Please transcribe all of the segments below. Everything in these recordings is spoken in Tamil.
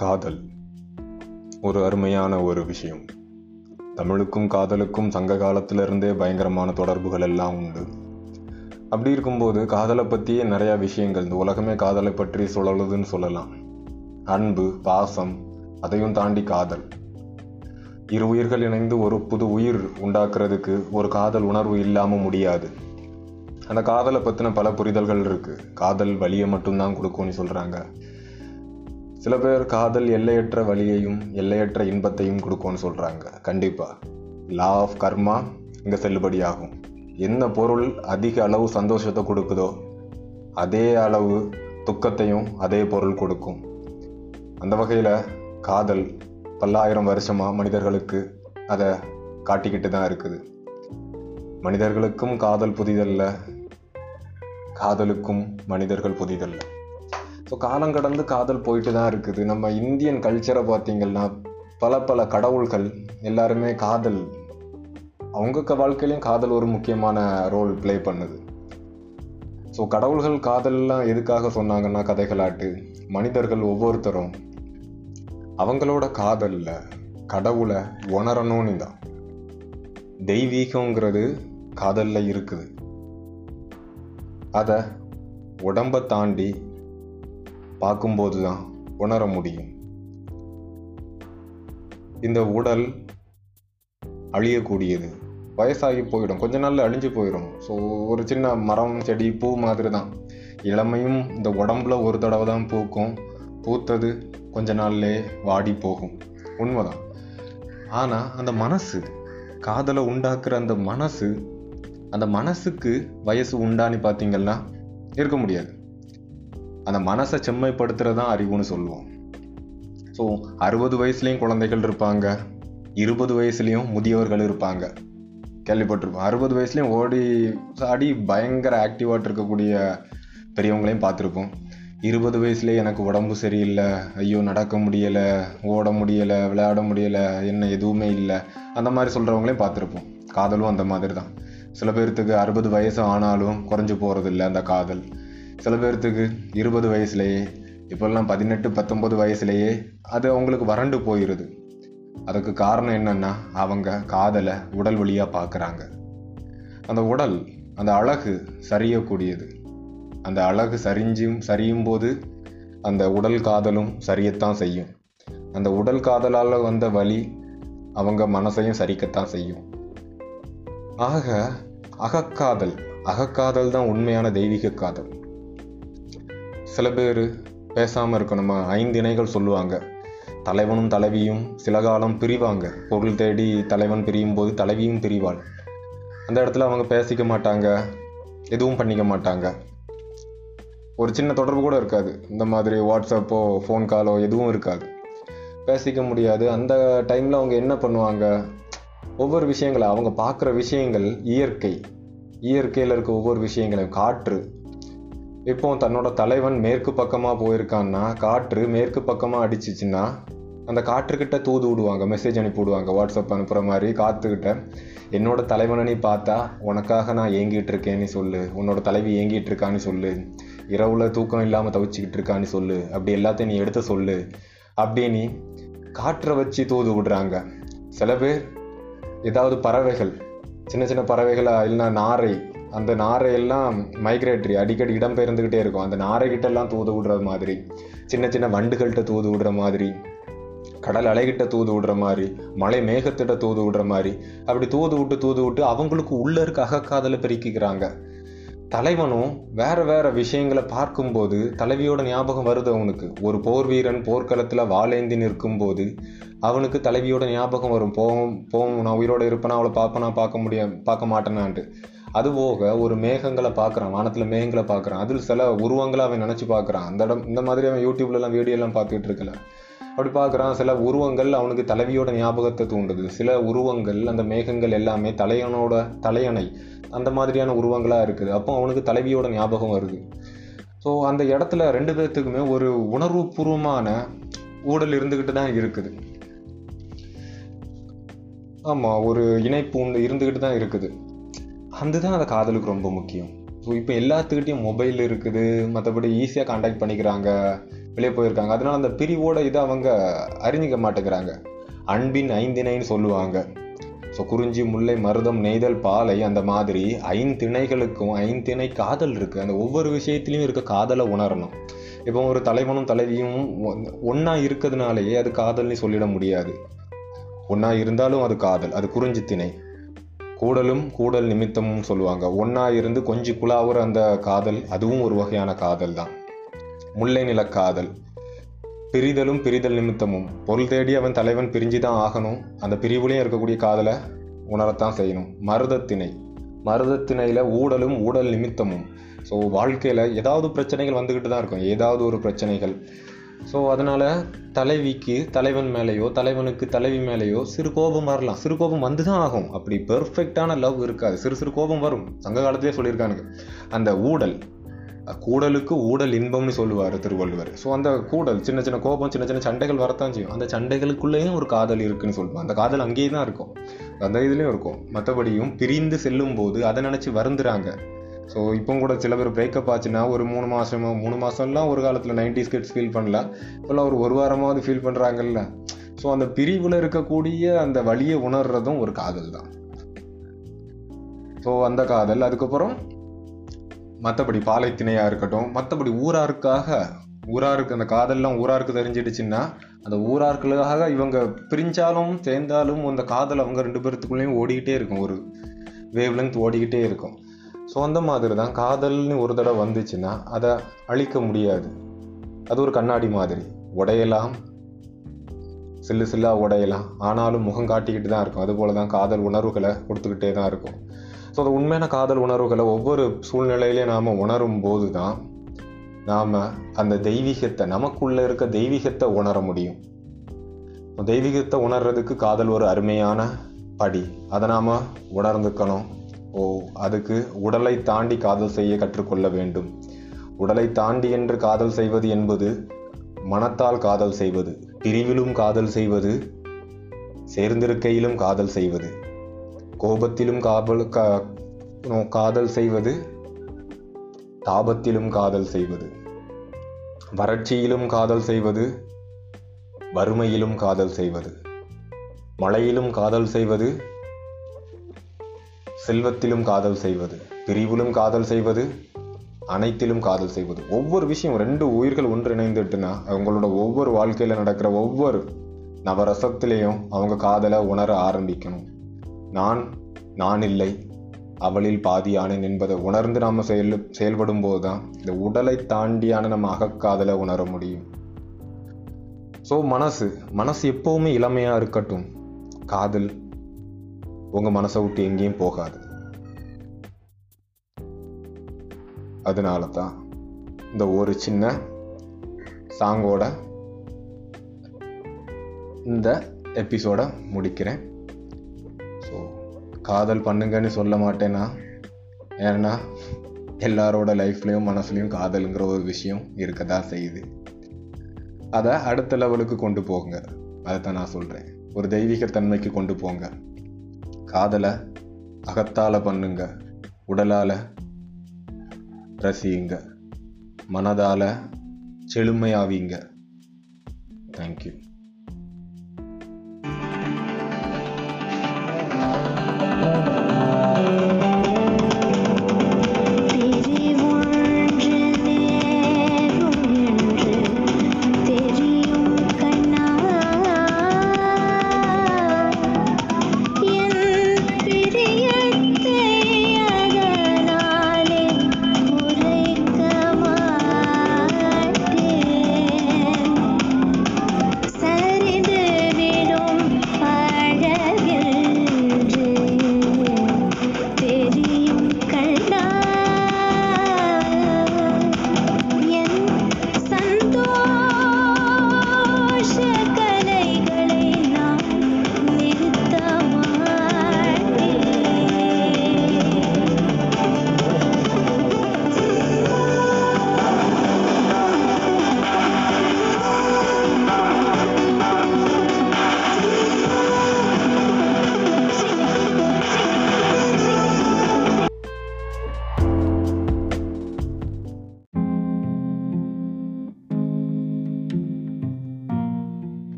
காதல் ஒரு அருமையான ஒரு விஷயம். தமிழுக்கும் காதலுக்கும் சங்க காலத்திலிருந்தே பயங்கரமான தொடர்புகள் எல்லாம் உண்டு. அப்படி இருக்கும்போது காதலை பற்றியே நிறையா விஷயங்கள், இந்த உலகமே காதலை பற்றி சுழலுதுன்னு சொல்லலாம். அன்பு, பாசம், அதையும் தாண்டி காதல். இரு உயிர்கள் இணைந்து ஒரு புது உயிர் உண்டாக்குறதுக்கு ஒரு காதல் உணர்வு இல்லாமல் முடியாது. அந்த காதலை பற்றின பல புரிதல்கள் இருக்குது. காதல் வலியை மட்டும்தான் கொடுக்கும்னு சொல்கிறாங்க. சில பேர் காதல் எல்லையற்ற வலியையும் எல்லையற்ற இன்பத்தையும் கொடுக்கும்னு சொல்கிறாங்க. கண்டிப்பாக லா ஆஃப் கர்மா இங்கே செல்லுபடியாகும். என்ன பொருள் அதிக அளவு சந்தோஷத்தை கொடுக்குதோ அதே அளவு துக்கத்தையும் அதே பொருள் கொடுக்கும். அந்த வகையில் காதல் பல்லாயிரம் வருஷமாக மனிதர்களுக்கு அதை காட்டிக்கிட்டு தான் இருக்குது. மனிதர்களுக்கும் காதல் புதிதல்ல, காதலுக்கும் மனிதர்கள் புதிதல்ல. ஸோ காலம் கடந்து காதல் போயிட்டு தான் இருக்குது. நம்ம இந்தியன் கல்ச்சரை பார்த்திங்கன்னா பல பல கடவுள்கள் எல்லாருமே காதல், அவங்க வாழ்க்கையிலையும் காதல் ஒரு முக்கியமான ரோல் ப்ளே பண்ணுது. ஸோ கடவுள்கள் காதல்லாம் எதுக்காக சொன்னாங்கன்னா, கதைகளாட்டு மனிதர்கள் ஒவ்வொருத்தரும் அவங்களோட காதலில் கடவுளை உணரணும்னு தான். தெய்வீகங்கிறது காதலில் இருக்குது. அதை உடம்பை தாண்டி பார்க்கும்போது தான் உணர முடியும். இந்த உடல் அழியக்கூடியது, வயசாகி போயிடும், கொஞ்ச நாளில் அழிஞ்சு போயிடும். ஸோ ஒரு சின்ன மரம், செடி, பூ மாதிரி தான். இளமையும் இந்த உடம்புல ஒரு தடவை தான் பூக்கும், பூத்தது கொஞ்ச நாள்லே வாடி போகும், உண்மைதான். ஆனால் அந்த மனசு, காதலை உண்டாக்குற அந்த மனசு, அந்த மனசுக்கு வயசு உண்டான்னு பார்த்தீங்கன்னா இருக்க முடியாது. அந்த மனசை செம்மைப்படுத்துறதான் அறிவுன்னு சொல்லுவோம். ஸோ 60 வயசுலேயும் குழந்தைகள் இருப்பாங்க, 20 வயசுலேயும் முதியவர்கள் இருப்பாங்க. கேள்விப்பட்டிருப்போம், 60 வயசுலேயும் ஓடி பயங்கர ஆக்டிவாக இருக்கக்கூடிய பெரியவங்களையும் பார்த்துருப்போம். 20 வயசுலேயே எனக்கு உடம்பு சரியில்லை, ஐயோ நடக்க முடியலை, ஓட முடியலை, விளையாட முடியலை, என்ன எதுவுமே இல்லை, அந்த மாதிரி சொல்கிறவங்களையும் பார்த்துருப்போம். காதலும் அந்த மாதிரி தான். சில பேர்த்துக்கு 60 வயசு ஆனாலும் குறைஞ்சி போகிறதில்ல அந்த காதல். சில பேர்த்துக்கு 20 வயசுலேயே, இப்போல்லாம் 18-19 வயசுலேயே அது அவங்களுக்கு வறண்டு போயிடுது. அதுக்கு காரணம் என்னென்னா, அவங்க காதலை உடல் வழியாக பார்க்குறாங்க. அந்த உடல், அந்த அழகு சரியக்கூடியது. அந்த அழகு சரியும் போது அந்த உடல் காதலும் சரியத்தான் செய்யும். அந்த உடல் காதலால் வந்த வலி அவங்க மனசையும் சரிக்கத்தான் செய்யும். ஆக அகக்காதல் தான் உண்மையான தெய்வீக காதல். சில பேர் பேசாமல் இருக்கணுமா, 5 இணைகள் சொல்லுவாங்க. தலைவனும் தலைவியும் சில காலம் பிரிவாங்க. பொருள் தேடி தலைவன் பிரியும் போது தலைவியும் பிரிவாள். அந்த இடத்துல அவங்க பேசிக்க மாட்டாங்க, எதுவும் பண்ணிக்க மாட்டாங்க, ஒரு சின்ன தொடர்பு கூட இருக்காது. இந்த மாதிரி வாட்ஸ்அப்போ ஃபோன் காலோ எதுவும் இருக்காது, பேசிக்க முடியாது. அந்த டைமில் அவங்க என்ன பண்ணுவாங்க, ஒவ்வொரு விஷயங்களை அவங்க பார்க்குற விஷயங்கள், இயற்கையில் இருக்க ஒவ்வொரு விஷயங்களையும், காற்று. இப்போ தன்னோட தலைவன் மேற்கு பக்கமாக போயிருக்கான்னா, காற்று மேற்கு பக்கமாக அடிச்சிச்சின்னா அந்த காற்றுக்கிட்ட தூது விடுவாங்க, மெசேஜ் அனுப்பி விடுவாங்க. வாட்ஸ்அப் அனுப்புகிற மாதிரி காற்றுக்கிட்ட, என்னோட தலைவனை நீ பார்த்தா உனக்காக நான் ஏங்கிட்டு இருக்கேன்னு சொல்லு, உன்னோட தலைவி ஏங்கிட்டு இருக்கான்னு சொல்லு, இரவில் தூக்கம் இல்லாமல் தவிச்சிக்கிட்டு இருக்கான்னு சொல்லு, அப்படி எல்லாத்தையும் நீ எடுத்து சொல்லு அப்படின்னு காற்றை வச்சு தூது விடுறாங்க. சில பேர் ஏதாவது பறவைகள், சின்ன பறவைகளாக இல்லைன்னா நாரை, அந்த நாரையெல்லாம் மைக்ரேட்டரி, அடிக்கடி இடம்பெயர்ந்துக்கிட்டே இருக்கும், அந்த நாரைகிட்டெல்லாம் தூது விடுற மாதிரி, சின்ன வண்டுகள்கிட்ட தூது விடுற மாதிரி, கடல் அலைகிட்ட தூது விடுற மாதிரி, மலை மேகத்திட்ட தூது விடுற மாதிரி, அப்படி தூது விட்டு அவங்களுக்கு உள்ளே இருக்க அகக்காதலை பெருக்கிக்கிறாங்க. தலைவனும் வேற விஷயங்களை பார்க்கும்போது தலைவியோட ஞாபகம் வருது அவனுக்கு. ஒரு போர் வீரன் போர்க்களத்தில் வாழேந்தி நிற்கும்போது அவனுக்கு தலைவியோட ஞாபகம் வரும். போவோம், நான் உயிரோடு இருப்பேனா, அவளை பார்ப்பேனா, பார்க்க மாட்டேனான்ட்டு. அது போக ஒரு மேகங்களை பார்க்குறான், வானத்தில் மேகங்களை பார்க்குறான், அதில் சில உருவங்களை அவன் நினச்சி பார்க்குறான். அந்த இடம் இந்த மாதிரி அவன் யூடியூப்லலாம் வீடியோலாம் பார்த்துக்கிட்டு இருக்கல, அப்படி பார்க்குறான். சில உருவங்கள் அவனுக்கு தலைவியோட ஞாபகத்தை தூண்டுது. சில உருவங்கள், அந்த மேகங்கள் எல்லாமே தலையணை அந்த மாதிரியான உருவங்களாக இருக்குது. அப்போ அவனுக்கு தலைவியோட ஞாபகம் வருது. ஸோ அந்த இடத்துல 2 பேர்த்துக்குமே ஒரு உணர்வுபூர்வமான ஊடல் இருந்துக்கிட்டு தான் இருக்குது. ஆமாம், ஒரு இணைப்பு இருந்துக்கிட்டு தான் இருக்குது. அதுதான் அந்த காதலுக்கு ரொம்ப முக்கியம். இப்போ எல்லாத்துக்கிட்டையும் மொபைல் இருக்குது, மற்றபடி ஈஸியாக கான்டாக்ட் பண்ணிக்கிறாங்க, வெளியே போயிருக்காங்க. அதனால் அந்த பிரிவோட இதை அவங்க அறிஞ்சிக்க மாட்டேங்கிறாங்க. அன்பின் ஐந்திணைன்னு சொல்லுவாங்க. ஸோ குறிஞ்சி, முல்லை, மருதம், நெய்தல், பாலை, அந்த மாதிரி ஐந்திணைகளுக்கும் ஐந்திணை காதல் இருக்குது. அந்த ஒவ்வொரு விஷயத்துலையும் இருக்க காதலை உணரணும். இப்போ ஒரு தலைவனும் தலைவியும் ஒன்றா இருக்கிறதுனாலேயே அது காதல்னு சொல்லிட முடியாது. ஒன்றா இருந்தாலும் அது காதல், அது குறிஞ்சி திணை. கூடலும் கூடல் நிமித்தமும் சொல்லுவாங்க. ஒன்றா இருந்து கொஞ்சம் குழாவுற அந்த காதல், அதுவும் ஒரு வகையான காதல் தான். முல்லை நில காதல், பிரிதலும் பிரிதல் நிமித்தமும். பொருள் தேடி அவன் தலைவன் பிரிஞ்சு தான் ஆகணும். அந்த பிரிவுலையும் இருக்கக்கூடிய காதலை உணரத்தான் செய்யணும். மருதத்திணை, மருதத்திணையில் ஊடலும் ஊடல் நிமித்தமும். ஸோ வாழ்க்கையில் ஏதாவது பிரச்சனைகள் வந்துக்கிட்டு தான் இருக்கும், ஏதாவது ஒரு பிரச்சனைகள். ஸோ அதனால் தலைவிக்கு தலைவன் மேலேயோ தலைவனுக்கு தலைவி மேலேயோ சிறு கோபம் வரலாம். சிறு கோபம் வந்து தான் ஆகும். அப்படி பெர்ஃபெக்டான லவ் இருக்காது, சிறு சிறு கோபம் வரும். சங்க காலத்திலே சொல்லியிருக்கானுங்க. அந்த ஊடல், கூடலுக்கு ஊடல் இன்பம்னு சொல்லுவார் திருவள்ளுவர். ஸோ அந்த கூடல், சின்ன சின்ன கோபம், சின்ன சின்ன சண்டைகள் வரத்தான் செய்யும். அந்த சண்டைகளுக்குள்ளேயும் ஒரு காதல் இருக்குன்னு சொல்லுவாங்க. அந்த காதல் அங்கேயே தான் இருக்கும், அந்த இதுலேயும் இருக்கும். மற்றபடியும் பிரிந்து செல்லும் போது அதை நினச்சி வருந்துறாங்க. ஸோ இப்போ கூட சில பேர் பிரேக்கப் ஆச்சுன்னா ஒரு 3 மாதம்லாம் ஒரு காலத்தில் 90s கிட்ஸ் ஃபீல் பண்ணலாம். இப்போல்லாம் ஒரு வாரமாவது ஃபீல் பண்ணுறாங்கல்ல. ஸோ அந்த பிரிவில் இருக்கக்கூடிய அந்த வலியை உணர்றதும் ஒரு காதல் தான். ஸோ அந்த காதல். அதுக்கப்புறம் மற்றபடி பாலைத்திணையாக இருக்கட்டும், மற்றபடி ஊராருக்காக, ஊராருக்கு அந்த காதல்லாம் ஊராருக்கு தெரிஞ்சிடுச்சுன்னா அந்த ஊராருக்காக இவங்க பிரிஞ்சாலும் சேர்ந்தாலும் அந்த காதல் அவங்க ரெண்டு பேர்த்துக்குள்ளேயும் ஓடிக்கிட்டே இருக்கும், ஒரு வேவ் லென்த் ஓடிக்கிட்டே இருக்கும். ஸோ அந்த மாதிரி தான் காதல்னு ஒரு தடவை வந்துச்சுன்னா அதை அழிக்க முடியாது. அது ஒரு கண்ணாடி மாதிரி, உடையலாம், சில்லு சில்லாக உடையலாம், ஆனாலும் முகம் காட்டிக்கிட்டு தான் இருக்கும். அதுபோல் தான் காதல் உணர்வுகளை கொடுத்துக்கிட்டே தான் இருக்கும். ஸோ அந்த உண்மையான காதல் உணர்வுகளை ஒவ்வொரு சூழ்நிலையிலையும் நாம் உணரும் போது தான் நாம் அந்த தெய்வீகத்தை, நமக்குள்ளே இருக்க தெய்வீகத்தை உணர முடியும். தெய்வீகத்தை உணர்றதுக்கு காதல் ஒரு அருமையான படி. அதை நாம் உணர்ந்துக்கணும். அதுக்கு உடலை தாண்டி காதல் செய்ய கற்றுக்கொள்ள வேண்டும். உடலை தாண்டி என்று காதல் செய்வது என்பது மனத்தால் காதல் செய்வது, பிரிவிலும் காதல் செய்வது, சேர்ந்திருக்கையிலும் காதல் செய்வது, கோபத்திலும் காதல் செய்வது, தாபத்திலும் காதல் செய்வது, வறட்சியிலும் காதல் செய்வது, வறுமையிலும் காதல் செய்வது, மழையிலும் காதல் செய்வது, செல்வத்திலும் காதல் செய்வது, பிரிவிலும் காதல் செய்வது, அனைத்திலும் காதல் செய்வது. ஒவ்வொரு விஷயம், ரெண்டு உயிர்கள் ஒன்றிணைந்துட்டுனா அவங்களோட ஒவ்வொரு வாழ்க்கையில் நடக்கிற ஒவ்வொரு நவரசத்திலையும் அவங்க காதலை உணர ஆரம்பிக்கணும். நான் இல்லை, அவளில் பாதியானேன் என்பதை உணர்ந்து நாம் செயல்படும் போது தான் இந்த உடலை தாண்டியான நம்ம அகக்காதலை உணர முடியும். ஸோ மனசு எப்போவுமே இளமையாக இருக்கட்டும். காதல் உங்கள் மனசை விட்டு எங்கேயும் போகாது. அதனால தான் இந்த ஒரு சின்ன சாங்கோட இந்த எபிசோட முடிக்கிறேன். ஸோ காதல் பண்ணுங்கன்னு சொல்ல மாட்டேன்னா, ஏன்னா எல்லாரோட லைஃப்லேயும் மனசுலையும் காதலுங்கிற ஒரு விஷயம் இருக்கதா செய்யுது. அதை அடுத்த லெவலுக்கு கொண்டு போங்க. அதை தான் நான் சொல்கிறேன், ஒரு தெய்வீகத்தன்மைக்கு கொண்டு போங்க. காதலை அகத்தால் பண்ணுங்க, உடலால் ரசியுங்க, மனதால் செழுமையாவீங்க. தேங்க்யூ.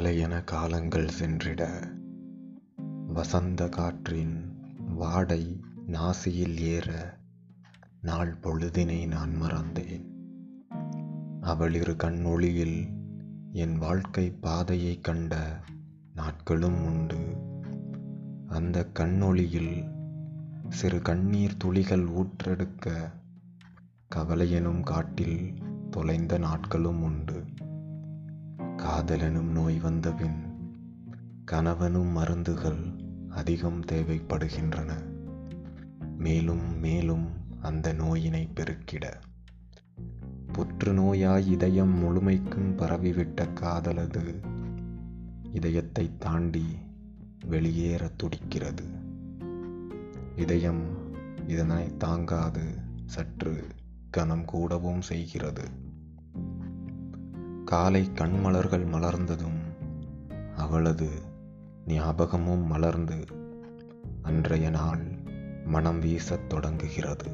பழையன காலங்கள் சென்றிட வசந்த காற்றின் வாடை நாசியில் ஏற நாள் பொழுதினை நான் மறந்தேன். அவளிரு கண்ணொளியில் என் வாழ்க்கை பாதையை கண்ட நாட்களும் உண்டு. அந்த கண்ணொளியில் சிறு கண்ணீர் துளிகள் ஊற்றெடுக்க கவலையெனும் காட்டில் தொலைந்த நாட்களும் உண்டு. காதலனும் நோய் வந்தபின் கணவனும் மருந்துகள் அதிகம் தேவைப்படுகின்றன. மேலும் மேலும் அந்த நோயினை பெருக்கிட புற்றுநோயாய் இதயம் முழுமைக்கும் பரவிவிட்ட காதலது இதயத்தை தாண்டி வெளியேற துடிக்கிறது. இதயம் இதனை தாங்காது சற்று கனம் கூடவும் செய்கிறது. காலை கண்மலர்கள் மலர்ந்ததும் அவளது ஞாபகமும் மலர்ந்து அன்றைய நாள் மனம் வீசத் தொடங்குகிறது.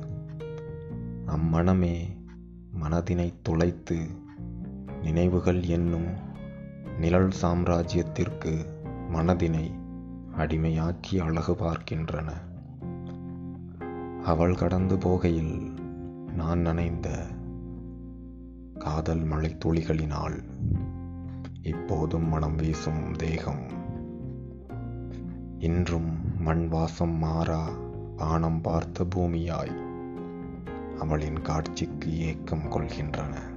அம்மனமே மனதினை துளைத்து நினைவுகள் என்னும் நிழல் சாம்ராஜ்யத்திற்கு மனதினை அடிமையாக்கி அழகு பார்க்கின்றன. அவள் கடந்து போகையில் நான் நனைந்த காதல் மழை துளிகளினால் இப்போதும் மனம் வீசும் தேகம் இன்றும் மண் வாசம் மாறா பானம் பார்த்த பூமியாய் அவளின் காட்சிக்கு ஏக்கம் கொள்கின்றன.